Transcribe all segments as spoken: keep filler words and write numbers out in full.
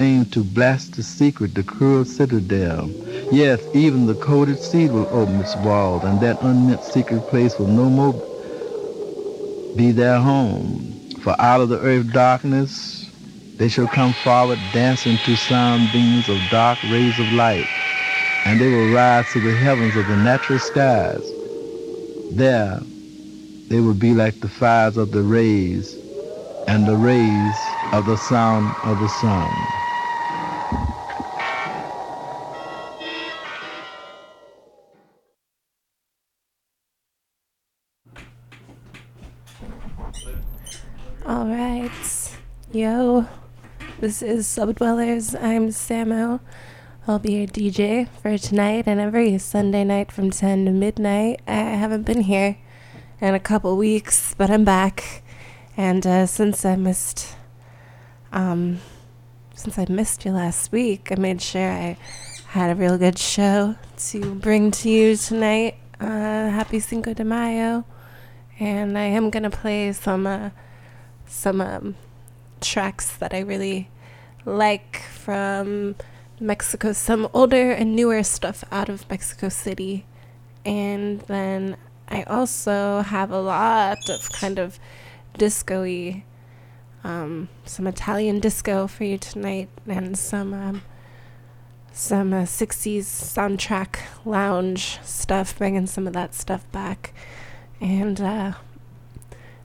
aim to blast the secret, the cruel citadel. Yes, even the coded seed will open its walls, and that unmeant secret place will no more be their home. For out of the earth darkness, they shall come forward dancing to sound beams of dark rays of light, and they will rise to the heavens of the natural skies. There, they will be like the fires of the rays and the rays of the sound of the sun. All right, yo, this is Subdwellers. I'm Samo. I'll be your D J for tonight and every Sunday night from ten to midnight. I haven't been here in a couple weeks, but I'm back. And uh, since I missed, um, since I missed you last week, I made sure I had a real good show to bring to you tonight. Uh, happy Cinco de Mayo, and I am gonna play some. Uh, some um, tracks that I really like from Mexico, some older and newer stuff out of Mexico City. And then I also have a lot of kind of disco-y, um, some Italian disco for you tonight, and some um, some uh, sixties soundtrack lounge stuff, bringing some of that stuff back. And uh,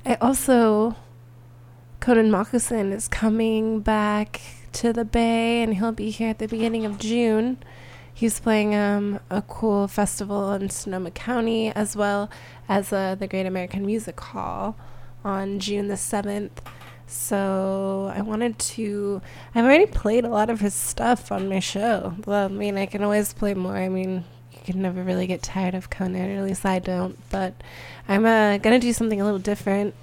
I also... Connan Mockasin is coming back to the Bay, and he'll be here at the beginning of June. He's playing um, a cool festival in Sonoma County, as well as uh, the Great American Music Hall on June the seventh. So I wanted to... I've already played a lot of his stuff on my show. Well, I mean, I can always play more. I mean, you can never really get tired of Connan, or at least I don't. But I'm uh, going to do something a little different,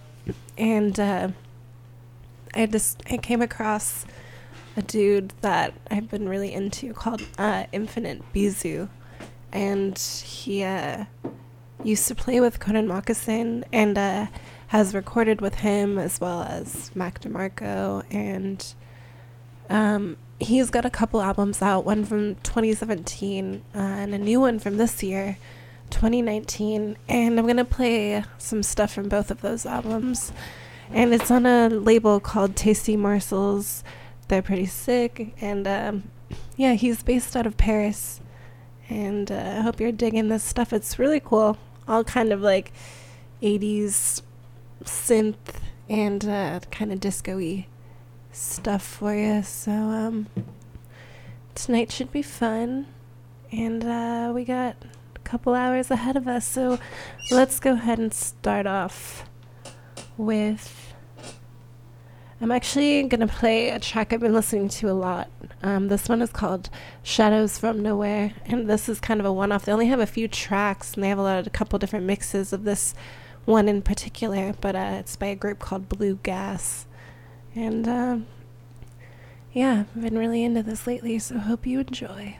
and... Uh, I just I came across a dude that I've been really into called uh, Infinite Bisous, and he uh, used to play with Connan Mockasin, and uh, has recorded with him as well as Mac DeMarco, and um, he's got a couple albums out, one from twenty seventeen uh, and a new one from this year, twenty nineteen, and I'm gonna play some stuff from both of those albums. And it's on a label called Tasty Morsels. They're pretty sick. And, um, yeah, he's based out of Paris. And uh, I hope you're digging this stuff. It's really cool. All kind of, like, eighties synth and uh, kind of disco-y stuff for you. So um, tonight should be fun. And uh, we got a couple hours ahead of us. So let's go ahead and start off with I'm actually gonna play a track I've been listening to a lot. Um, this one is called Shadows from Nowhere, and this is kind of a one-off. They only have a few tracks, and they have a lot of a couple different mixes of this one in particular, but uh, it's by a group called Blue Gas. And um, yeah, I've been really into this lately, so hope you enjoy.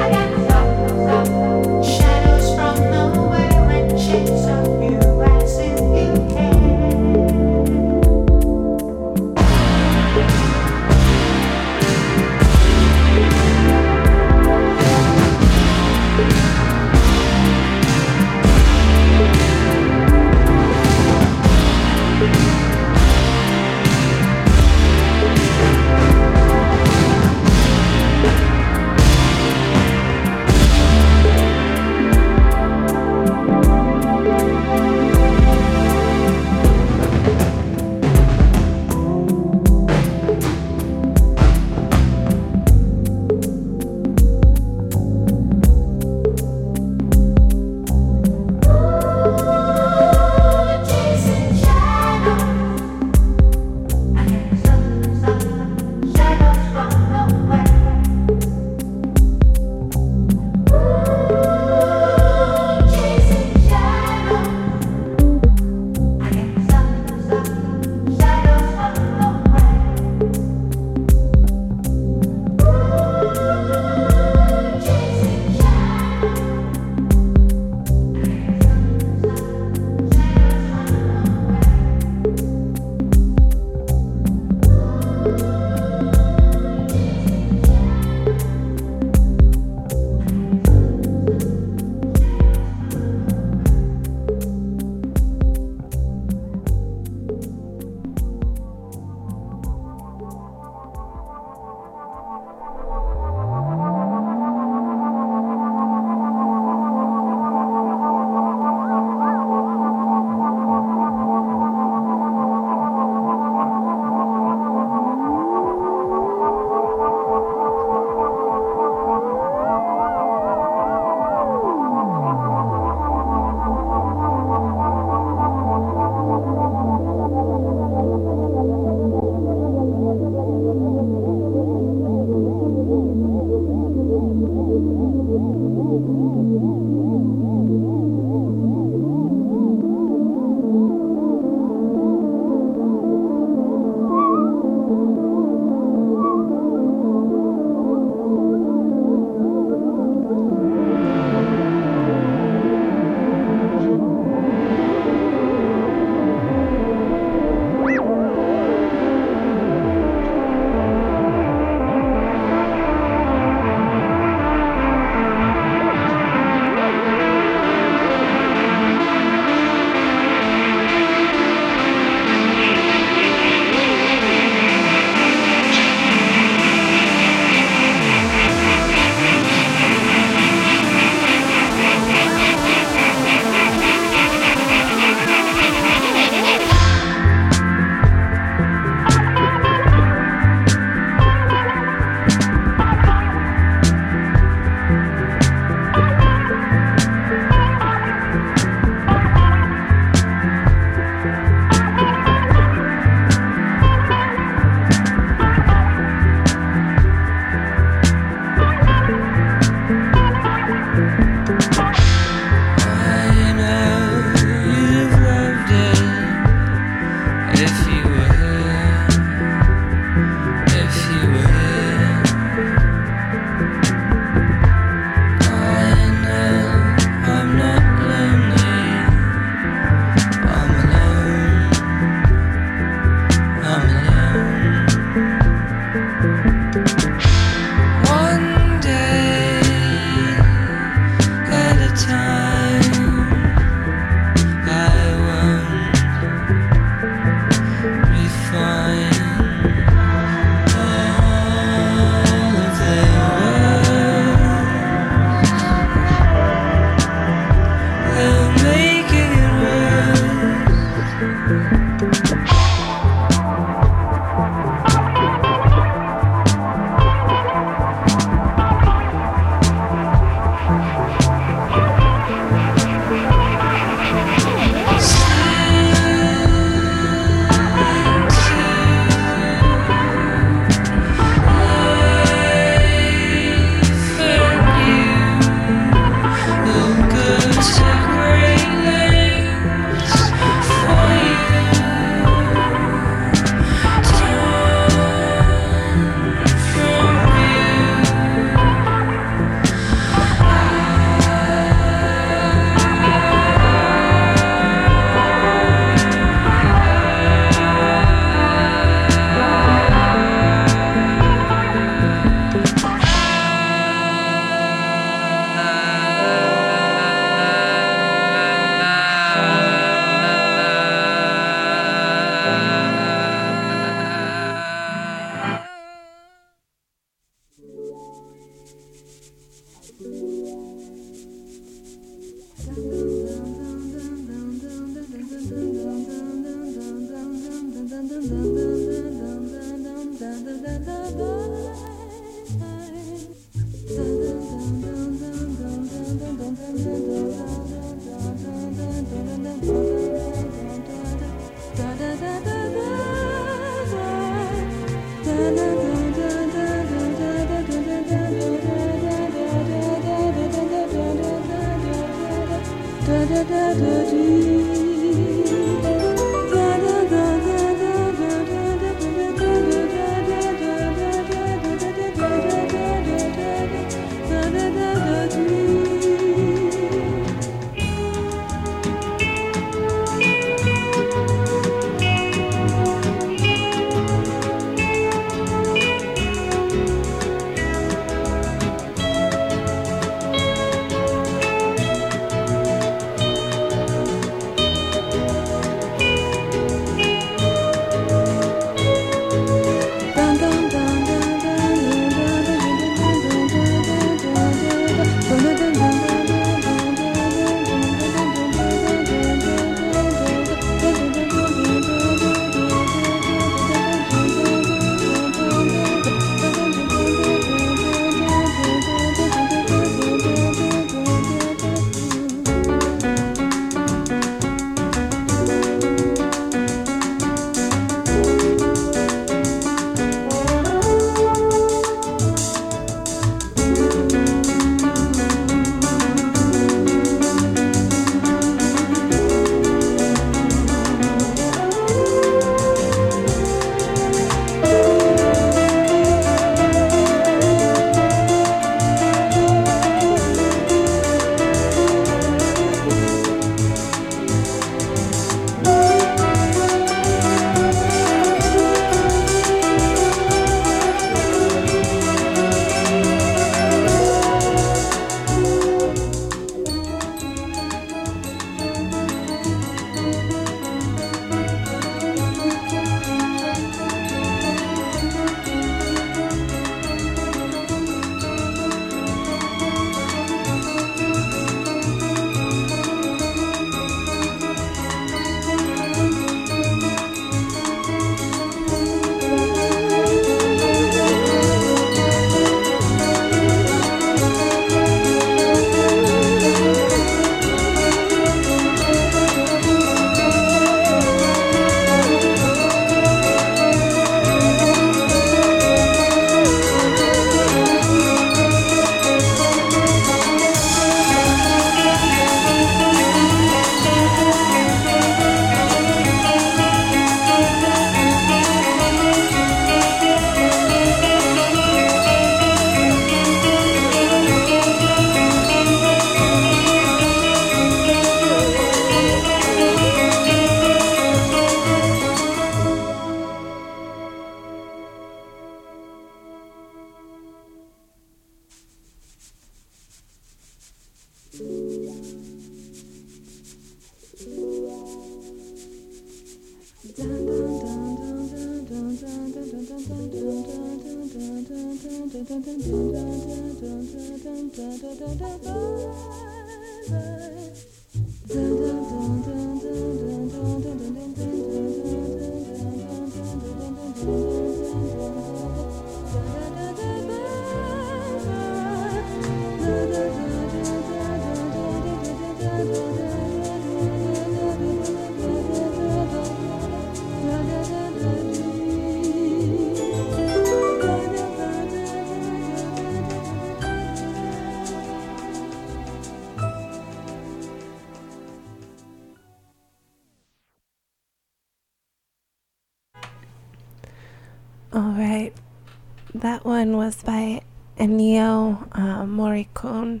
That one was by Ennio uh, Morricone,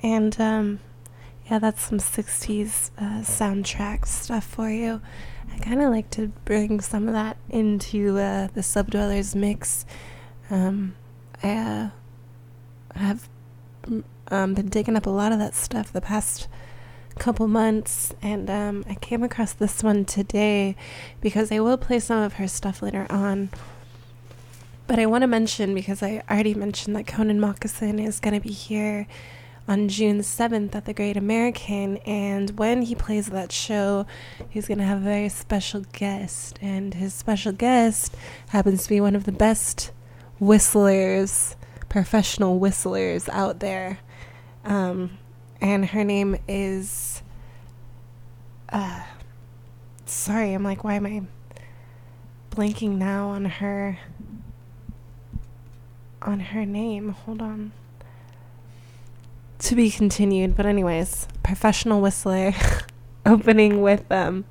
and um, yeah, that's some sixties uh, soundtrack stuff for you. I kind of like to bring some of that into uh, the Subdwellers mix. Um, I uh, have um, been digging up a lot of that stuff the past couple months, and um, I came across this one today because I will play some of her stuff later on. But I want to mention, because I already mentioned that Connan Mockasin is going to be here on June seventh at the Great American, and when he plays that show, he's going to have a very special guest, and his special guest happens to be one of the best whistlers, professional whistlers out there, um, and her name is, uh, sorry, I'm like, why am I blanking now on her... on her name, hold on, to be continued, but anyways, professional whistler, opening with, um,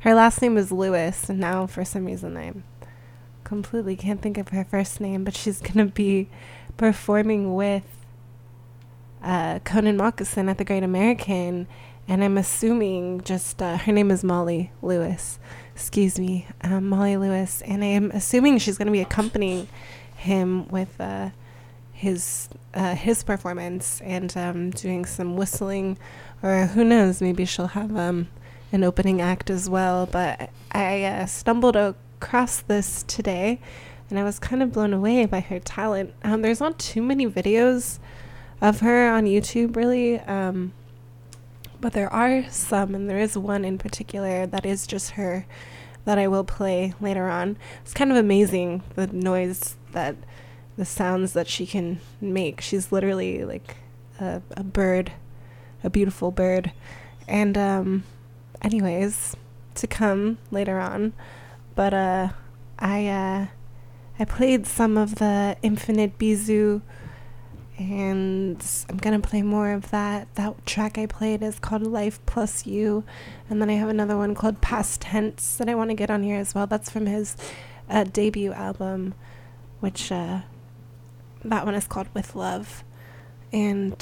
her last name is Lewis, and now for some reason I completely can't think of her first name, but she's gonna be performing with, uh, Connan Mockasin at the Great American, and I'm assuming just, uh, her name is Molly Lewis, excuse me, um, Molly Lewis, and I am assuming she's gonna be accompanying him with uh, his uh, his performance and um, doing some whistling, or who knows, maybe she'll have um, an opening act as well. But I uh, stumbled across this today, and I was kind of blown away by her talent. Um, there's not too many videos of her on YouTube, really, um, but there are some, and there is one in particular that is just her that I will play later on. It's kind of amazing, the noise that the sounds that she can make. She's literally like a, a bird, a beautiful bird. And um, anyways, to come later on. But uh, I uh, I played some of the Infinite Bisous, and I'm gonna play more of that. That track I played is called Life Plus You, and then I have another one called Past Tense that I want to get on here as well. That's from his uh, debut album, which uh, that one is called With Love. And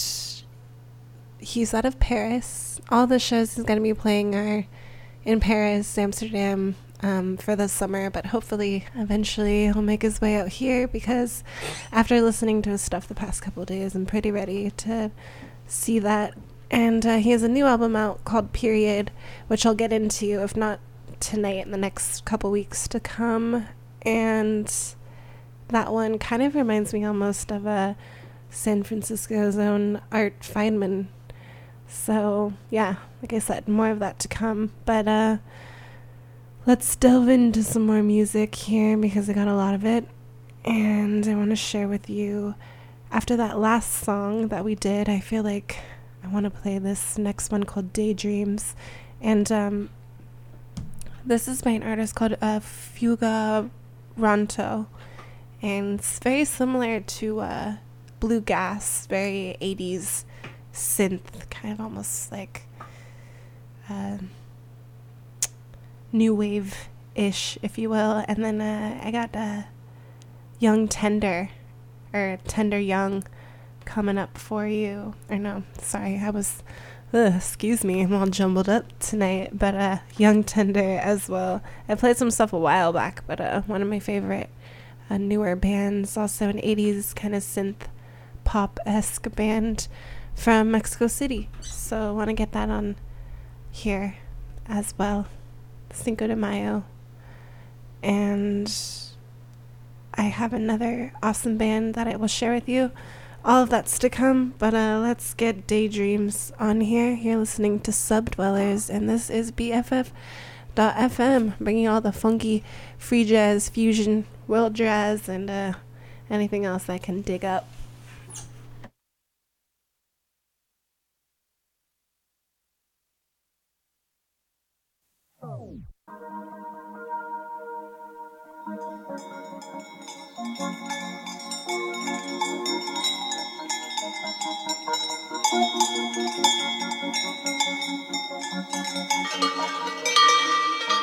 he's out of Paris. All the shows he's going to be playing are in Paris, Amsterdam, um, for the summer, but hopefully eventually he'll make his way out here, because after listening to his stuff the past couple of days, I'm pretty ready to see that. And uh, he has a new album out called Period, which I'll get into, if not tonight, in the next couple weeks to come. And that one kind of reminds me almost of a San Francisco's own Art Feynman. So, yeah, like I said, more of that to come. But uh, let's delve into some more music here, because I got a lot of it. And I want to share with you, after that last song that we did, I feel like I want to play this next one called Daydreams. And um, this is by an artist called uh, Fuga Ronto. And it's very similar to uh, Blue Gas, very eighties synth, kind of almost like uh, new wave-ish, if you will. And then uh, I got uh, Young Tender, or Tender Young, coming up for you. Or no, sorry, I was, ugh, excuse me, I'm all jumbled up tonight. But uh, Young Tender as well. I played some stuff a while back, but uh, one of my favorite Uh, newer bands, also an eighties kind of synth pop-esque band from Mexico City. So I want to get that on here as well. Cinco de Mayo. And I have another awesome band that I will share with you. All of that's to come, but uh, let's get Daydreams on here. You're listening to Subdwellers, and this is B F F dot F M, bringing all the funky free jazz, fusion, world jazz, and uh, anything else I can dig up.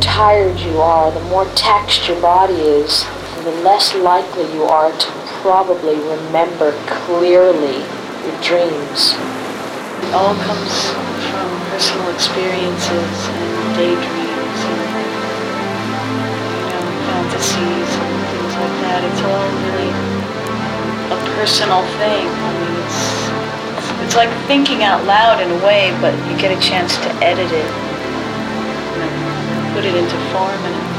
Tired you are, the more taxed your body is, the less likely you are to probably remember clearly your dreams. It all comes from personal experiences and daydreams and, you know, fantasies and things like that. It's all really a personal thing. I mean, it's, it's it's like thinking out loud in a way, but you get a chance to edit it and put it into form. And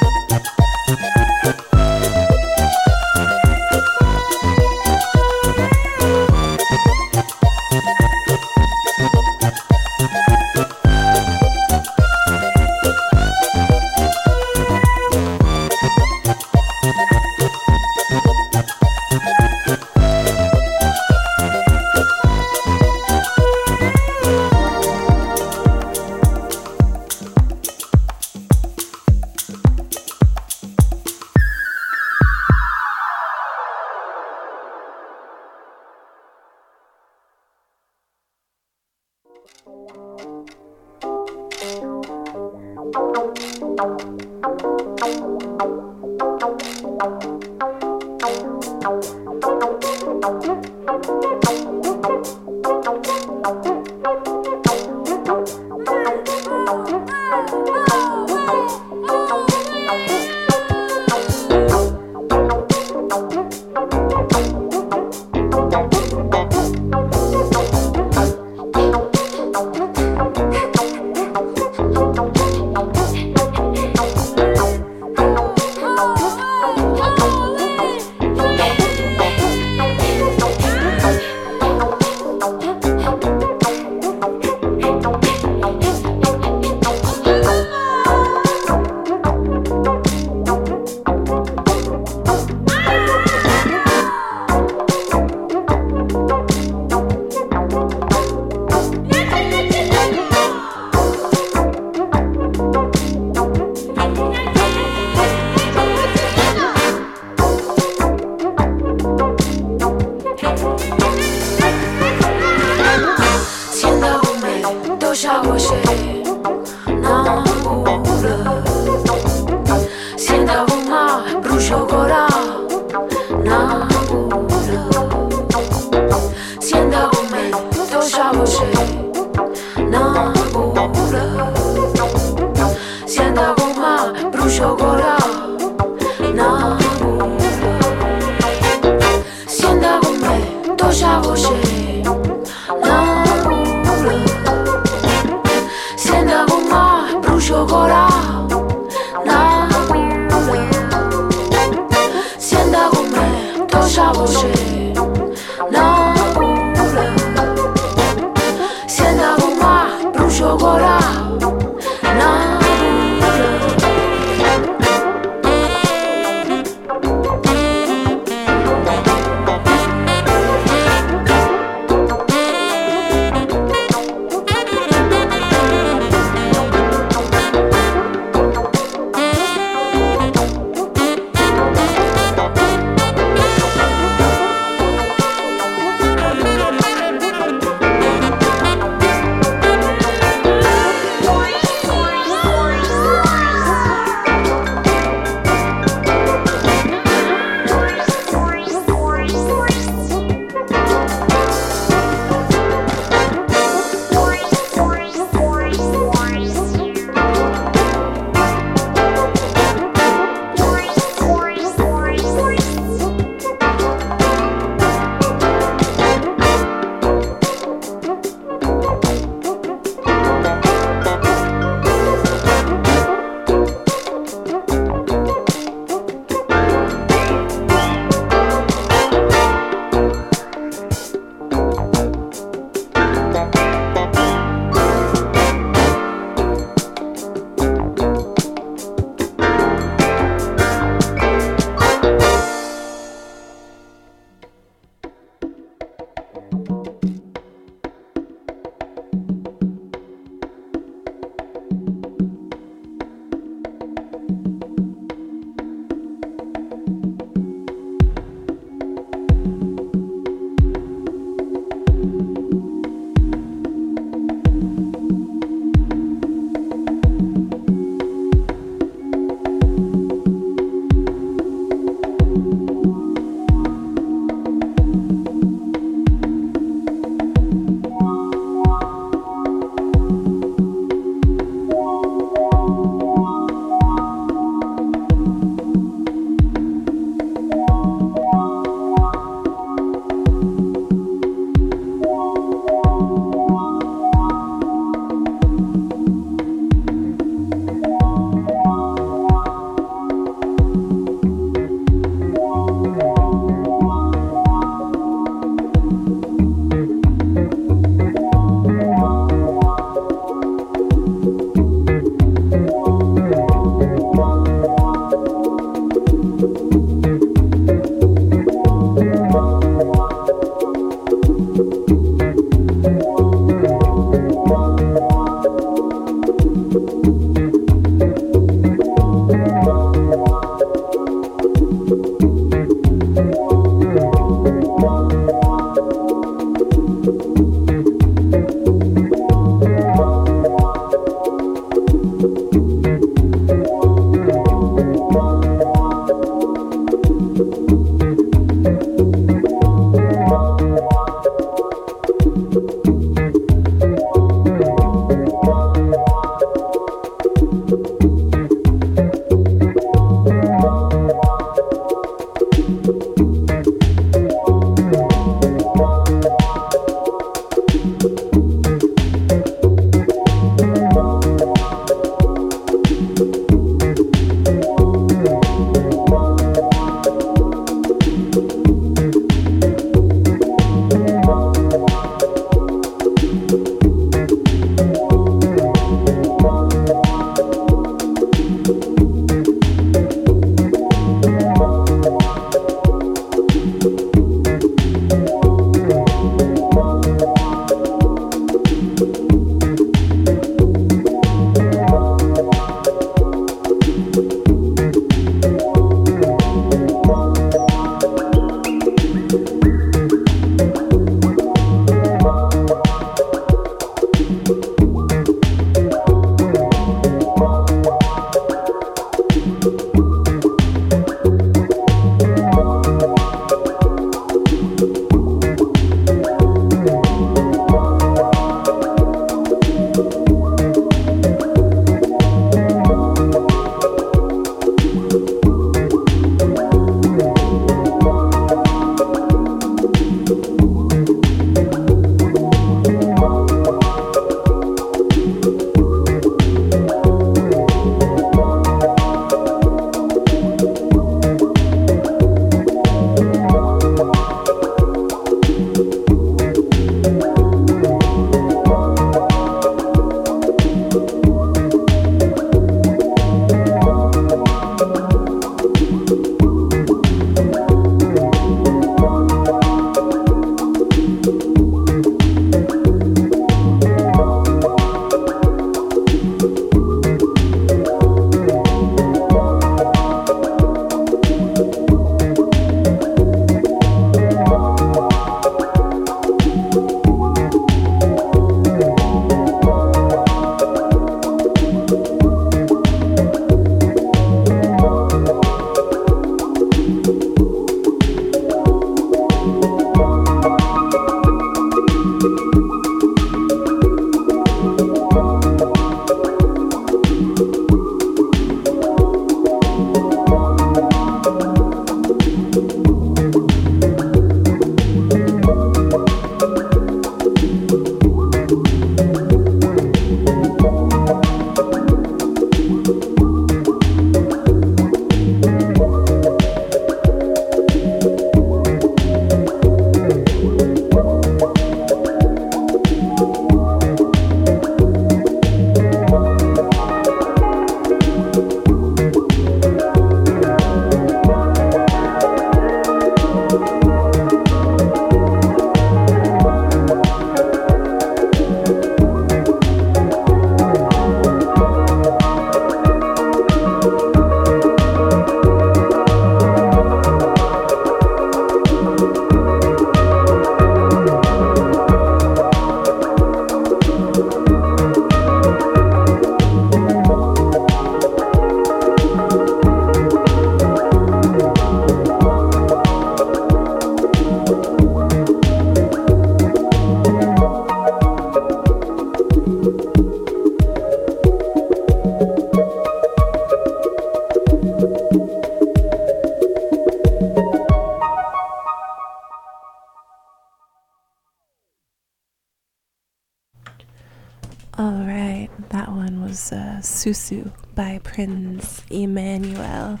All right, that one was uh, Susu by Prince Emmanuel.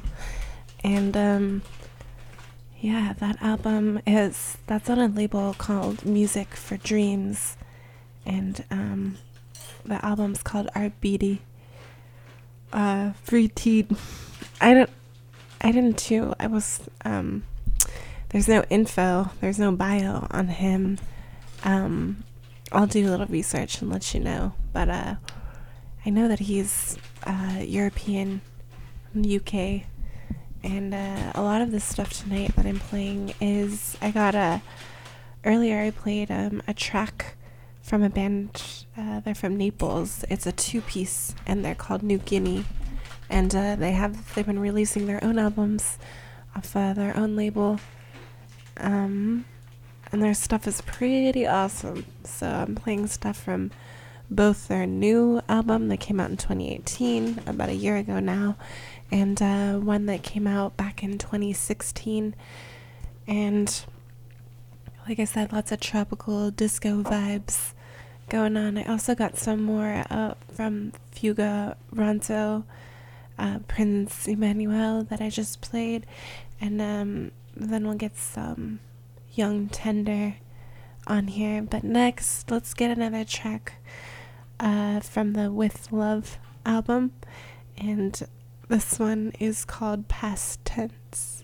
And um, yeah, that album is, that's on a label called Music for Dreams. And um, the album's called R B D. Uh, Free Tea. I don't, I didn't too. I was, um, there's no info, there's no bio on him. Um, I'll do a little research and let you know. But uh, I know that he's uh, European, U K, and uh, a lot of this stuff tonight that I'm playing is, I got a, earlier I played um, a track from a band, uh, they're from Naples, it's a two-piece, and they're called New Guinea, and uh, they have, they've been releasing their own albums off uh, their own label, um, and their stuff is pretty awesome, so I'm playing stuff from both their new album that came out in twenty eighteen, about a year ago now, and uh, one that came out back in twenty sixteen, and like I said, lots of tropical disco vibes going on. I also got some more uh, from Fuga Ronto, uh, Prince Emmanuel that I just played, and um, then we'll get some Young Tender on here, but next let's get another track uh, from the With Love album, and this one is called Past Tense.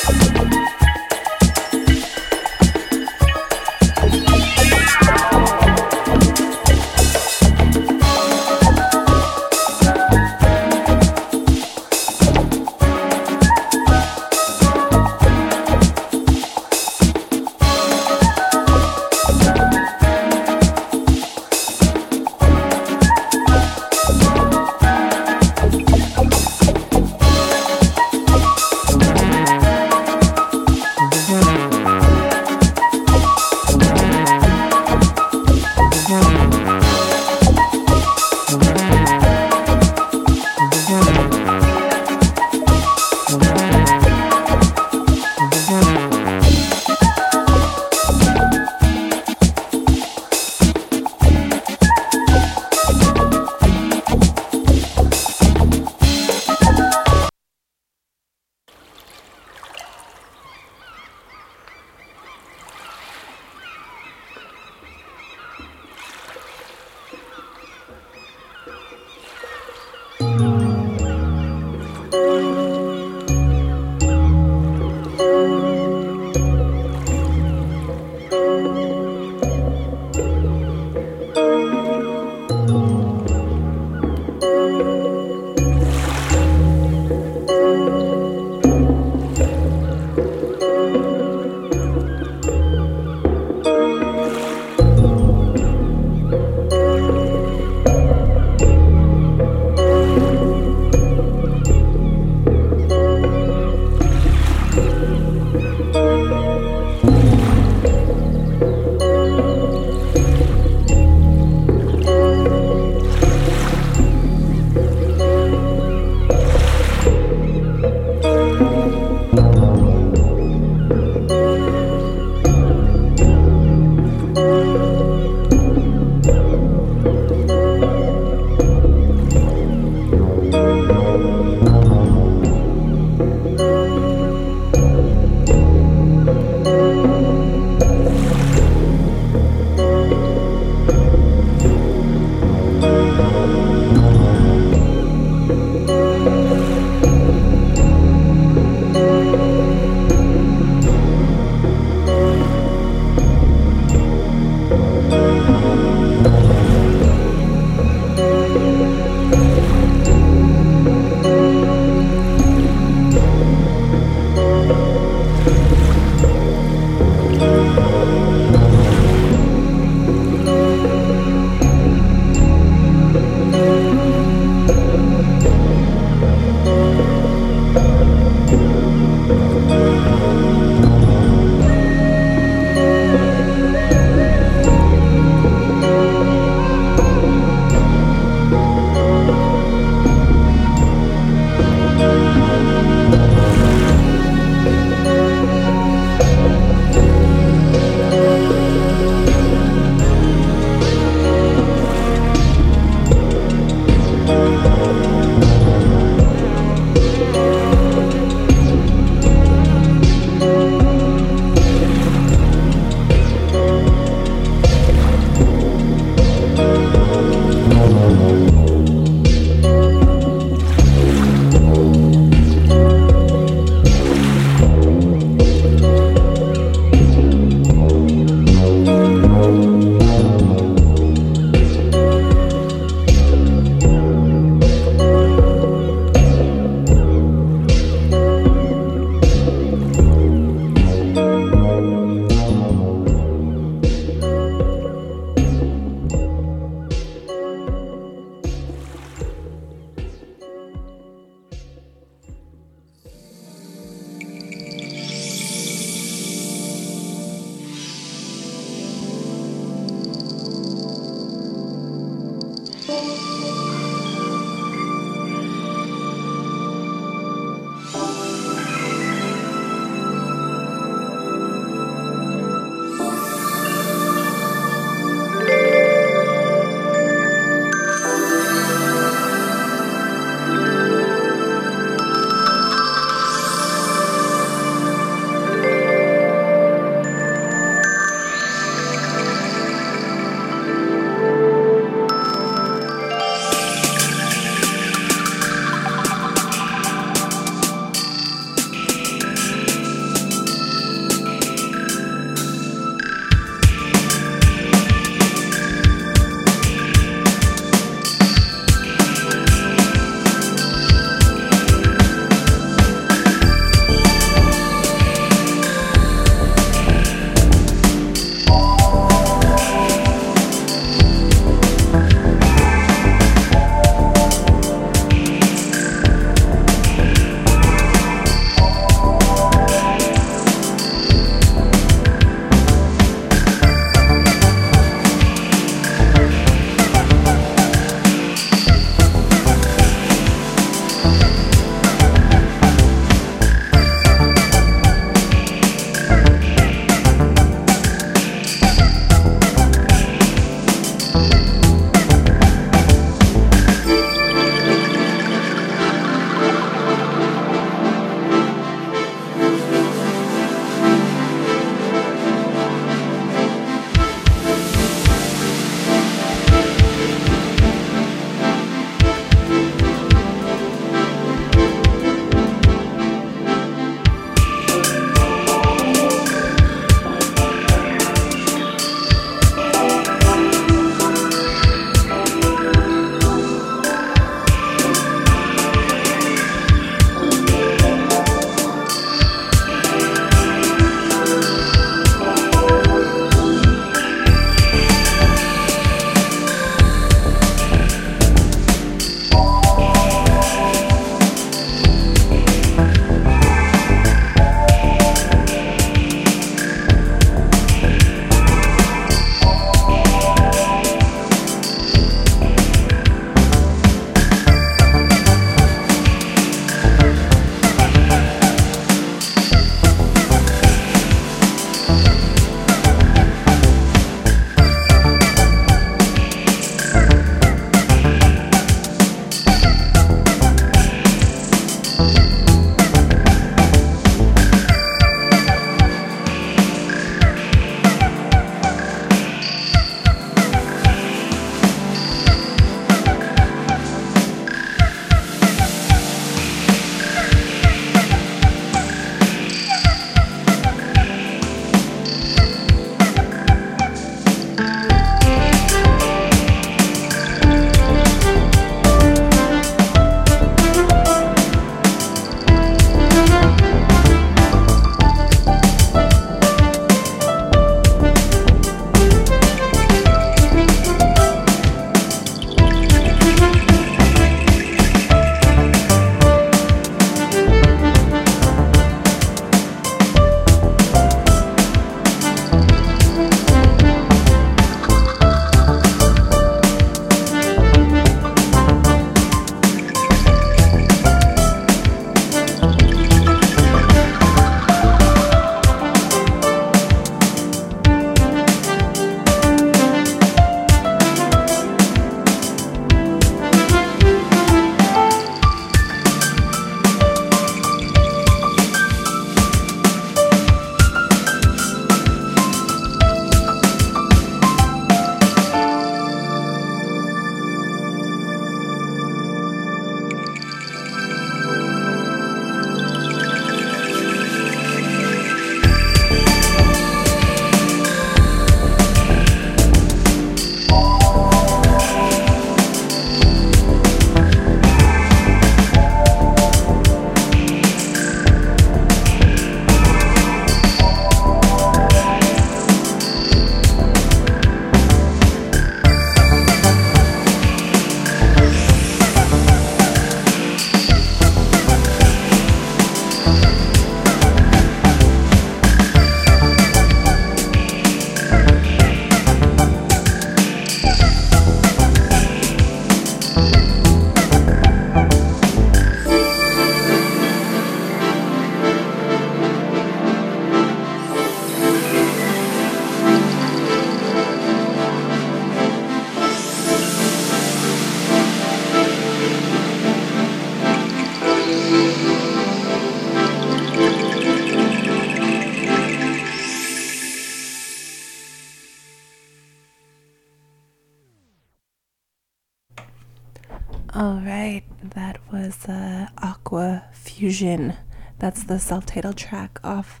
All right, that was uh, Aqua Fusion. That's the self-titled track off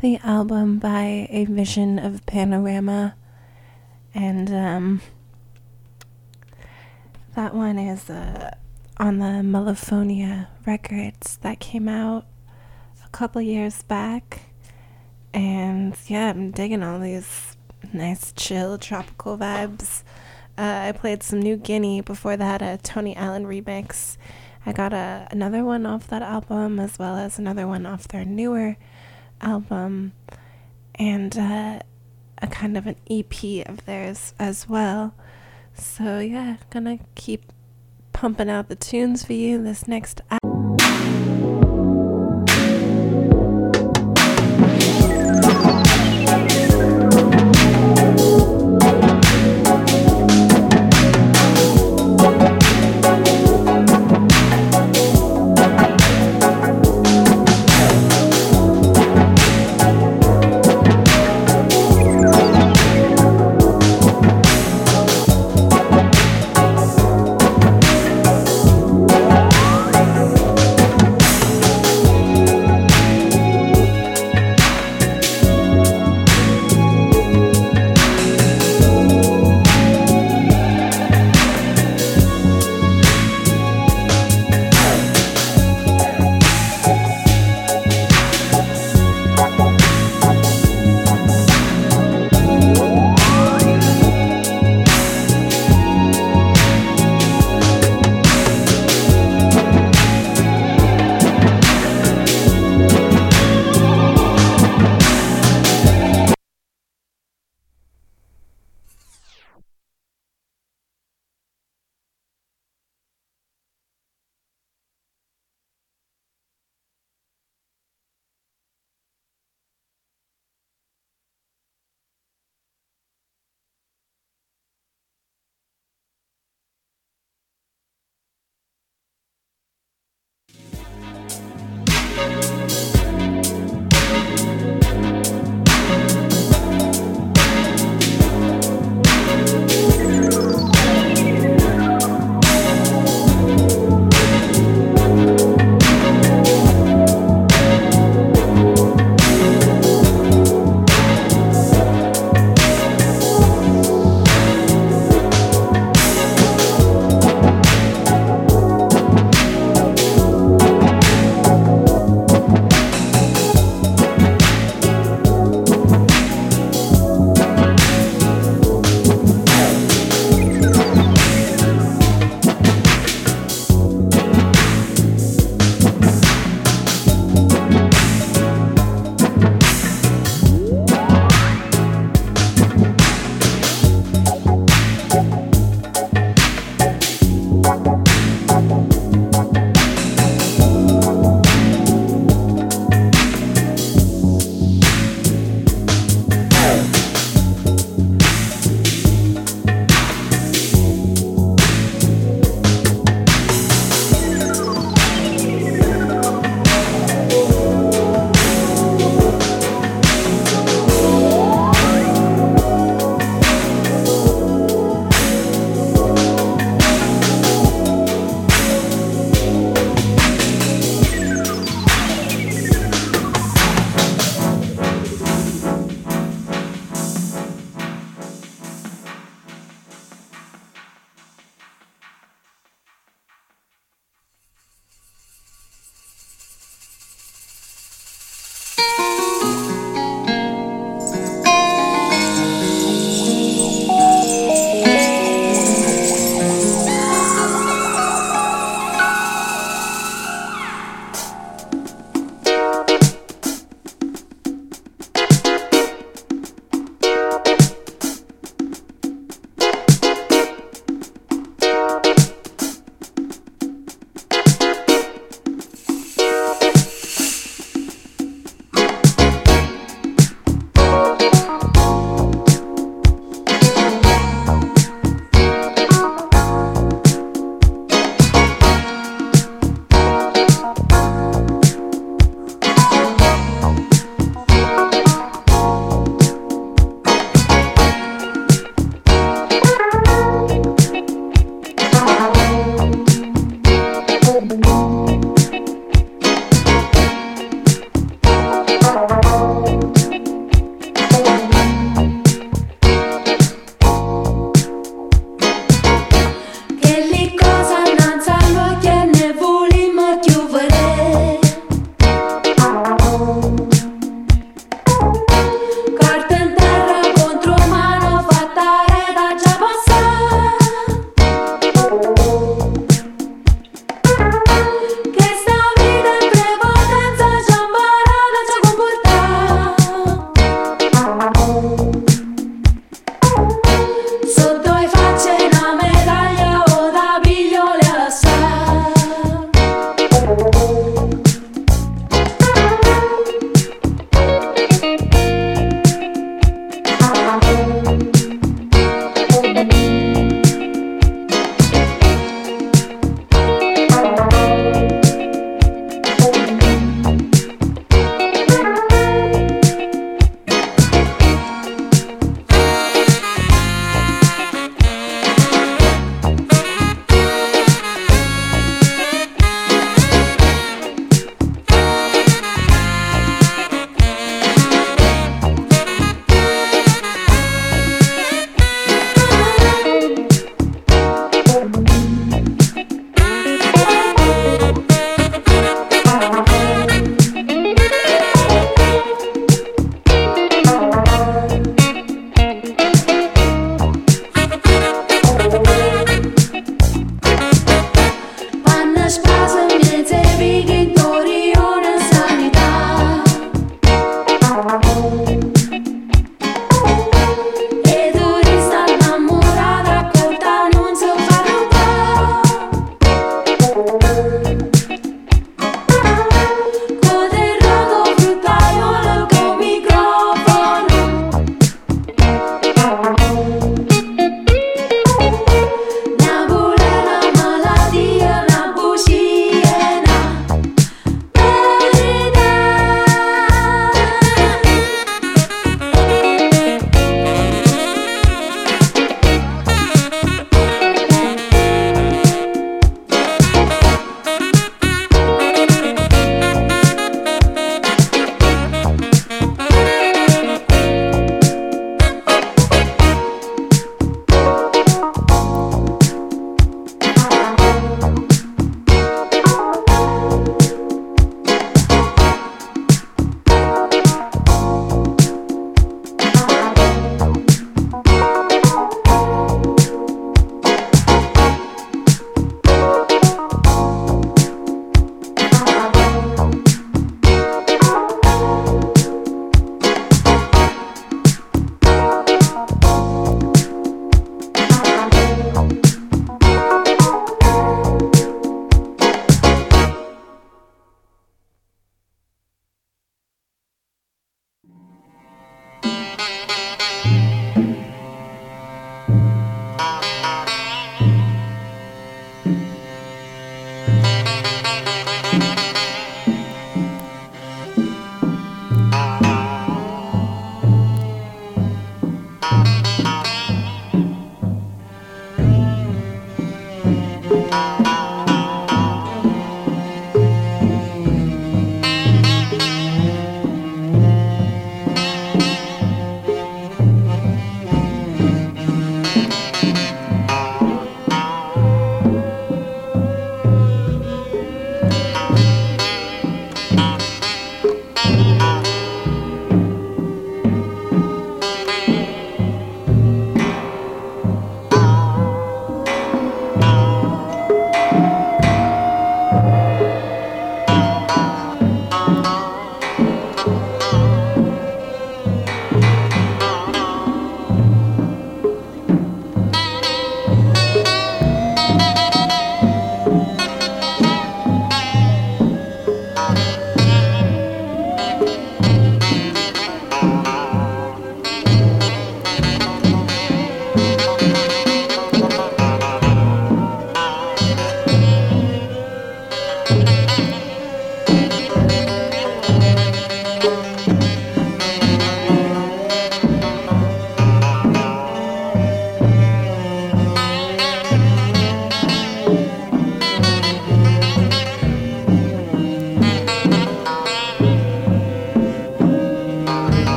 the album by A Vision of Panorama. And um, that one is uh, on the Melifonia records that came out a couple years back. And yeah, I'm digging all these nice, chill, tropical vibes. Uh, I played some New Guinea before that, a Tony Allen remix. I got a, another one off that album, as well as another one off their newer album, and uh, a kind of an E P of theirs as well. So yeah, gonna keep pumping out the tunes for you this next hour.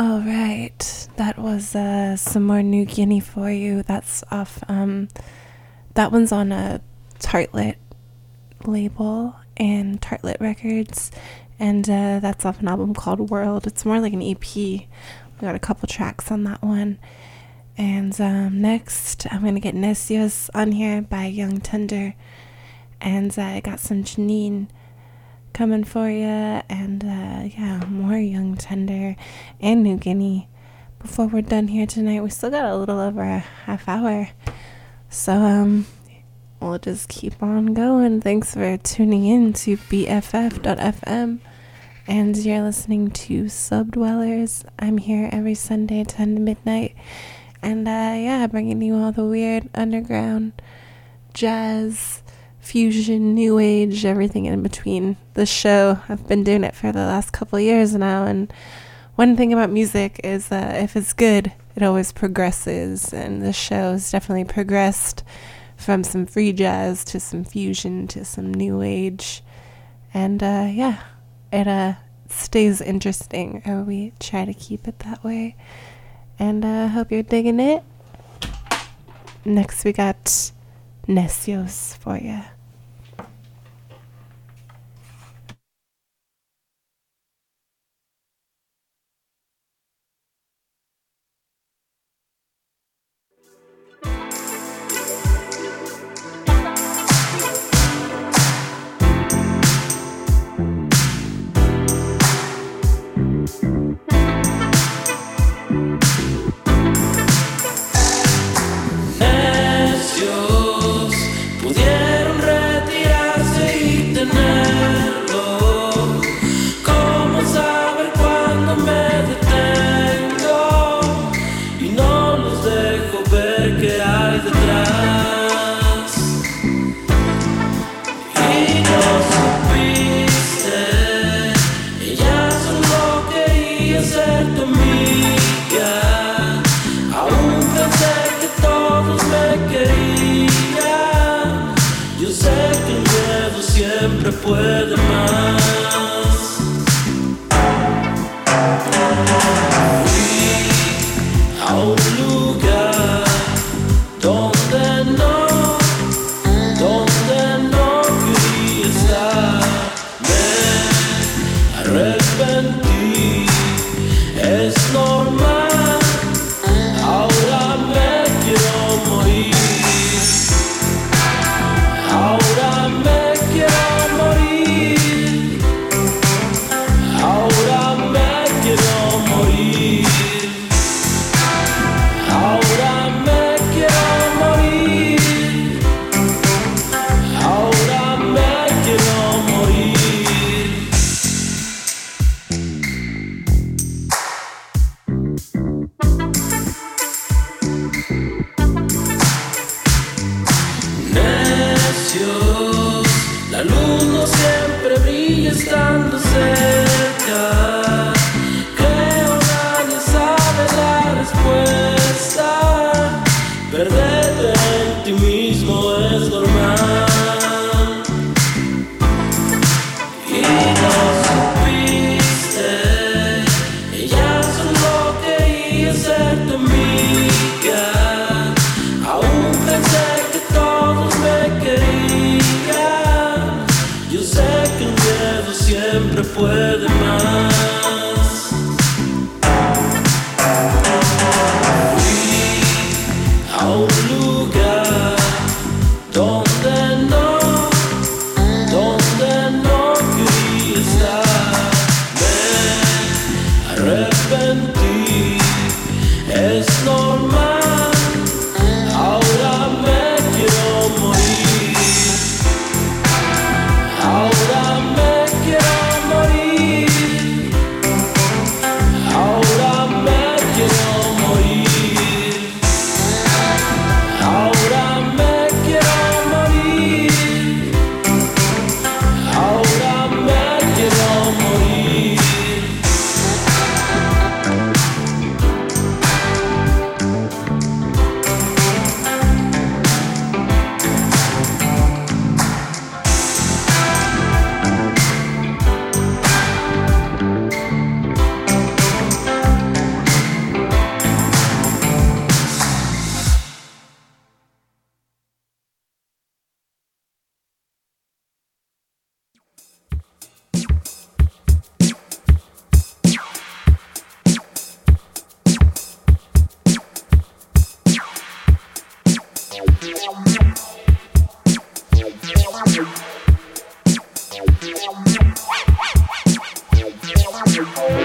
All right, that was uh, some more New Guinea for you. That's off. Um, that one's on a Tartlet label and Tartlet Records, and uh, that's off an album called World. It's more like an E P. We got a couple tracks on that one. And um, next, I'm gonna get Nessius on here by Young Tender, and uh, I got some Janine coming for you, and uh, yeah, more Young Tender and New Guinea before we're done here tonight. We still got a little over a half hour, so um, we'll just keep on going. Thanks for tuning in to B F F dot F M, and you're listening to Subdwellers. I'm here every Sunday, ten to midnight, and uh, yeah, bringing you all the weird underground jazz, fusion, new age, everything in between. The show, I've been doing it for the last couple years now, and one thing about music is that uh, if it's good, it always progresses, and the show's definitely progressed from some free jazz to some fusion to some new age, and uh yeah it uh stays interesting, or we try to keep it that way, and I uh, hope you're digging it. Next we got Nessios for you. Puede más. Fui a un lugar donde no, donde no quería estar. Me arrepentí, es normal. Ahora me quiero morir. Ahora me Ahora me quiero morir. Thank you.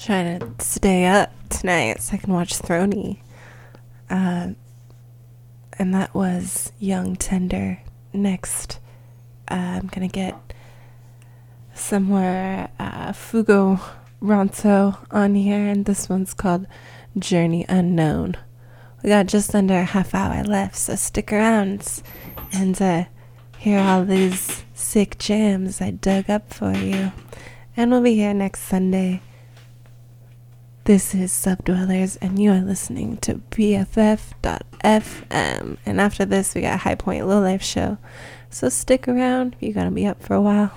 Trying to stay up tonight so I can watch Throny. Uh, and that was Young Tender. Next, uh, I'm going to get some more uh, Fuga Ronto on here, and this one's called Journey Unknown. We got just under a half hour left, so stick around and uh, hear all these sick jams I dug up for you. And we'll be here next Sunday. This is Subdwellers, and you are listening to B F F dot F M. And after this, we got a High Point Low Life Show. So stick around. You're going to be up for a while.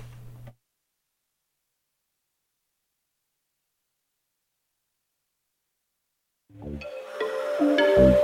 Thank you.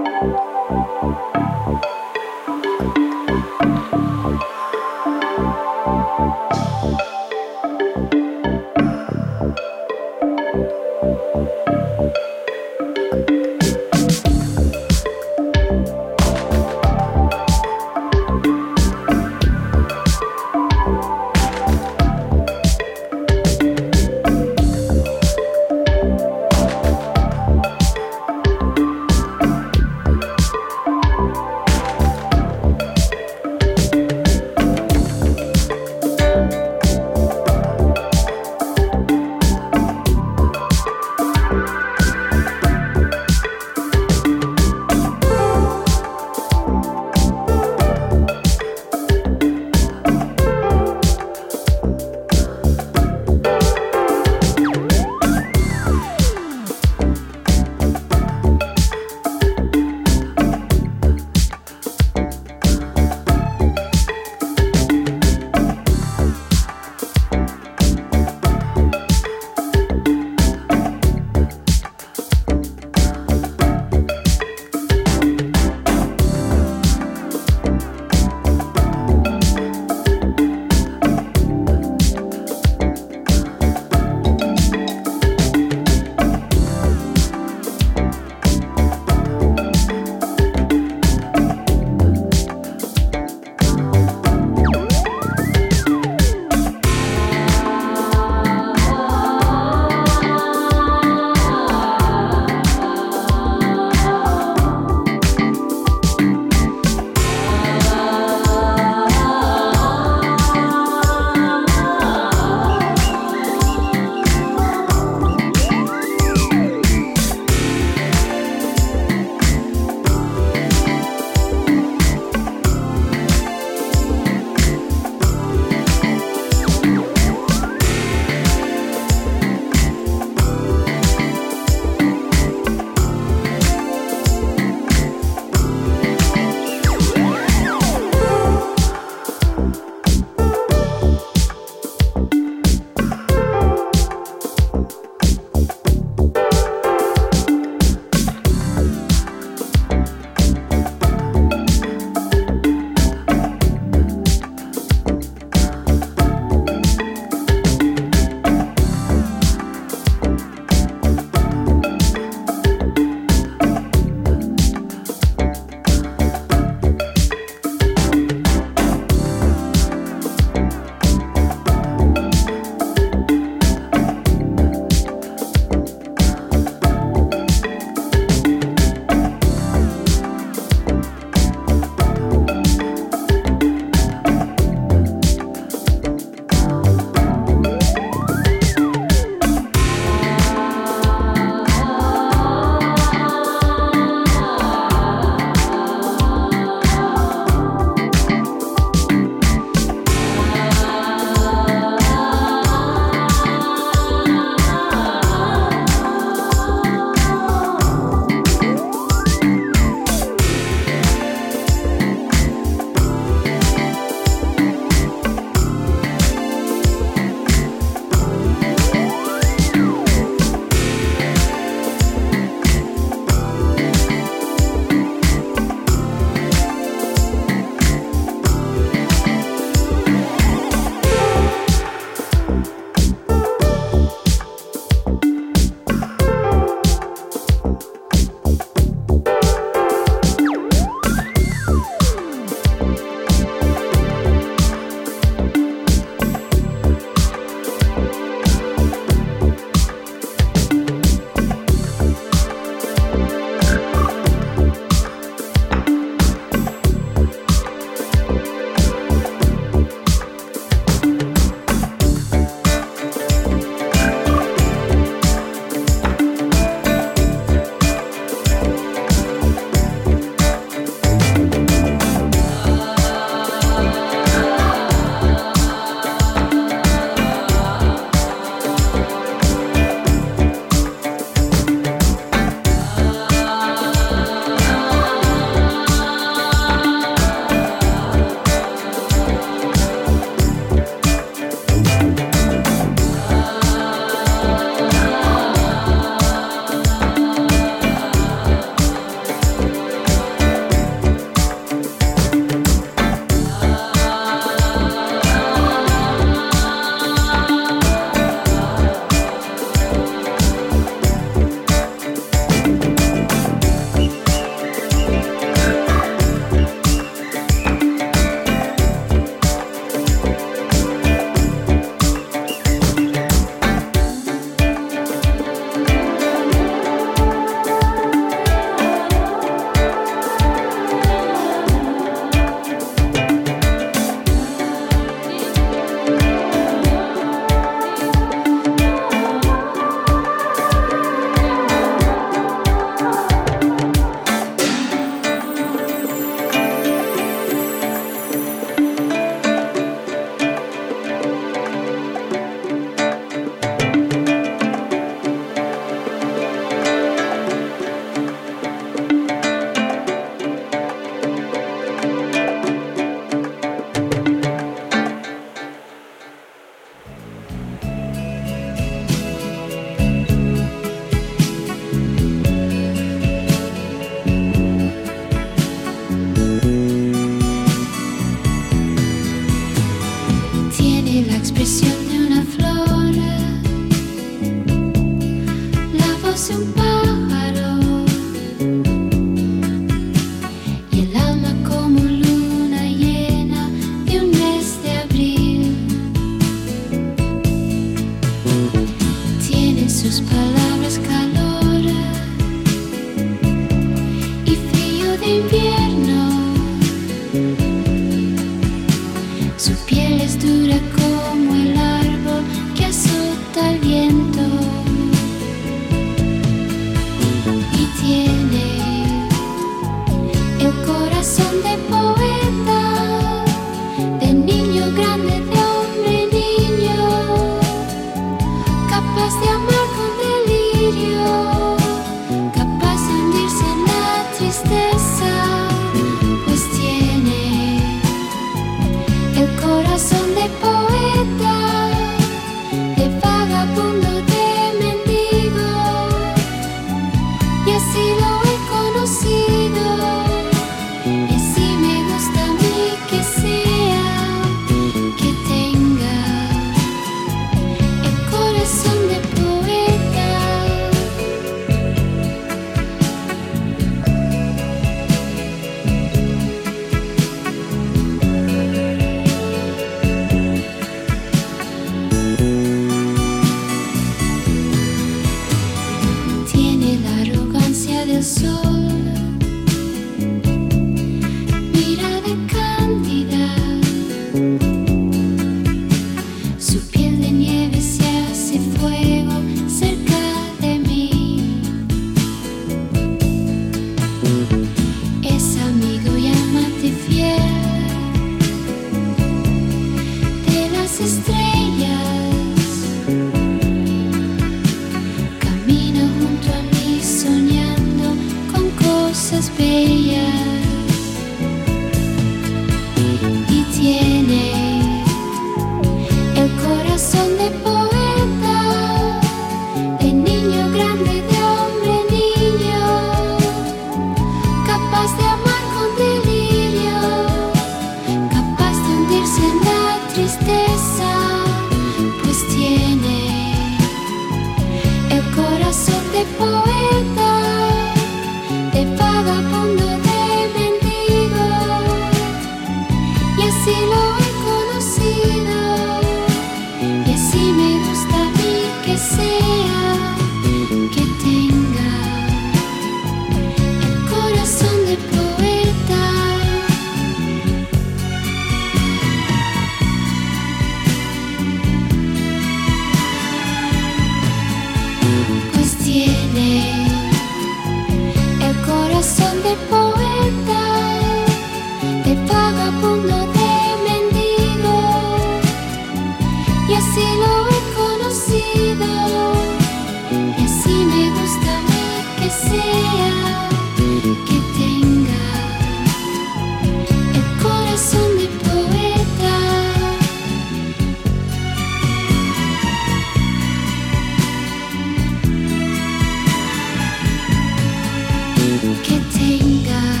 Que tenga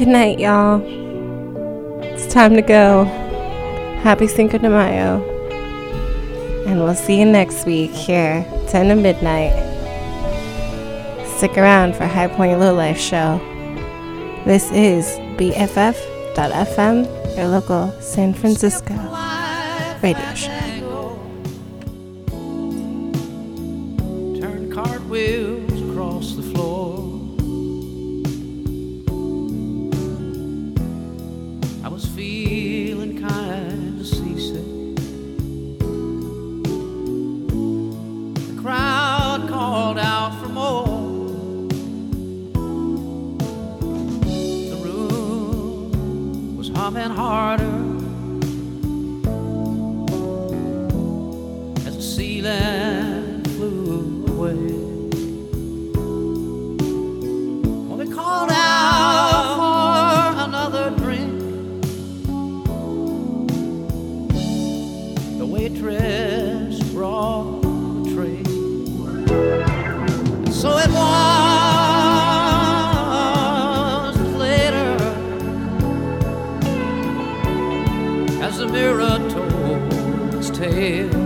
Good night, y'all. It's time to go. Happy Cinco de Mayo. And we'll see you next week here, ten to midnight. Stick around for High Point Low Life Show. This is B F F dot F M, your local San Francisco radio show. As the mirror told its tale,